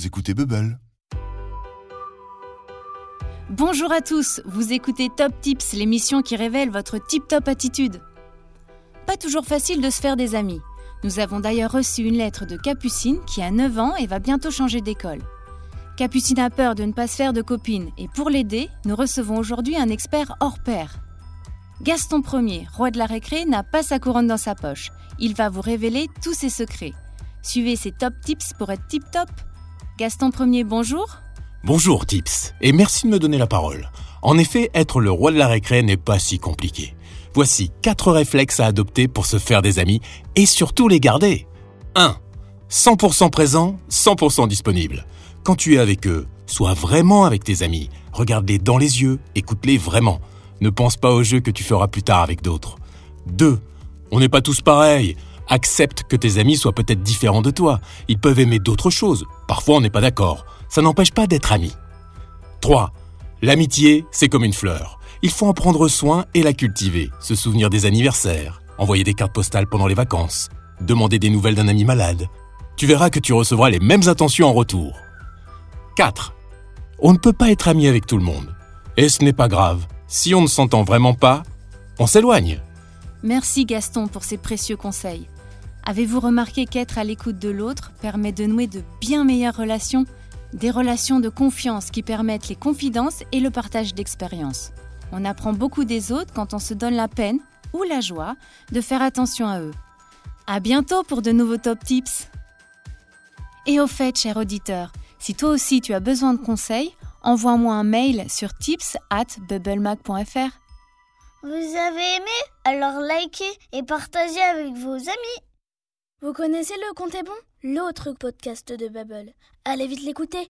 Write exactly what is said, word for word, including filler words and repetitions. Vous écoutez Bubble. Bonjour à tous, vous écoutez Top Tips, l'émission qui révèle votre tip-top attitude. Pas toujours facile de se faire des amis. Nous avons d'ailleurs reçu une lettre de Capucine qui a neuf ans et va bientôt changer d'école. Capucine a peur de ne pas se faire de copine et pour l'aider, nous recevons aujourd'hui un expert hors pair. Gaston Ier, roi de la récré, n'a pas sa couronne dans sa poche. Il va vous révéler tous ses secrets. Suivez ses top tips pour être tip-top. Gaston Ier, bonjour. Bonjour Tips, et merci de me donner la parole. En effet, être le roi de la récré n'est pas si compliqué. Voici quatre réflexes à adopter pour se faire des amis et surtout les garder. un. cent pour cent présent, cent pour cent disponible. Quand tu es avec eux, sois vraiment avec tes amis. Regarde-les dans les yeux, écoute-les vraiment. Ne pense pas aux jeux que tu feras plus tard avec d'autres. deux. On n'est pas tous pareils. Accepte que tes amis soient peut-être différents de toi. Ils peuvent aimer d'autres choses. Parfois, on n'est pas d'accord. Ça n'empêche pas d'être amis. trois. L'amitié, c'est comme une fleur. Il faut en prendre soin et la cultiver. Se souvenir des anniversaires. Envoyer des cartes postales pendant les vacances. Demander des nouvelles d'un ami malade. Tu verras que tu recevras les mêmes attentions en retour. quatre. On ne peut pas être ami avec tout le monde. Et ce n'est pas grave. Si on ne s'entend vraiment pas, on s'éloigne. Merci Gaston pour ces précieux conseils. Avez-vous remarqué qu'être à l'écoute de l'autre permet de nouer de bien meilleures relations, des relations de confiance qui permettent les confidences et le partage d'expériences. On apprend beaucoup des autres quand on se donne la peine, ou la joie, de faire attention à eux. À bientôt pour de nouveaux Top Tips. Et au fait, cher auditeur, si toi aussi tu as besoin de conseils, envoie-moi un mail sur tips at bubblemac point f r. Vous avez aimé ? Alors likez et partagez avec vos amis. Vous connaissez le Conte est bon ? L'autre podcast de Bubble. Allez vite l'écouter.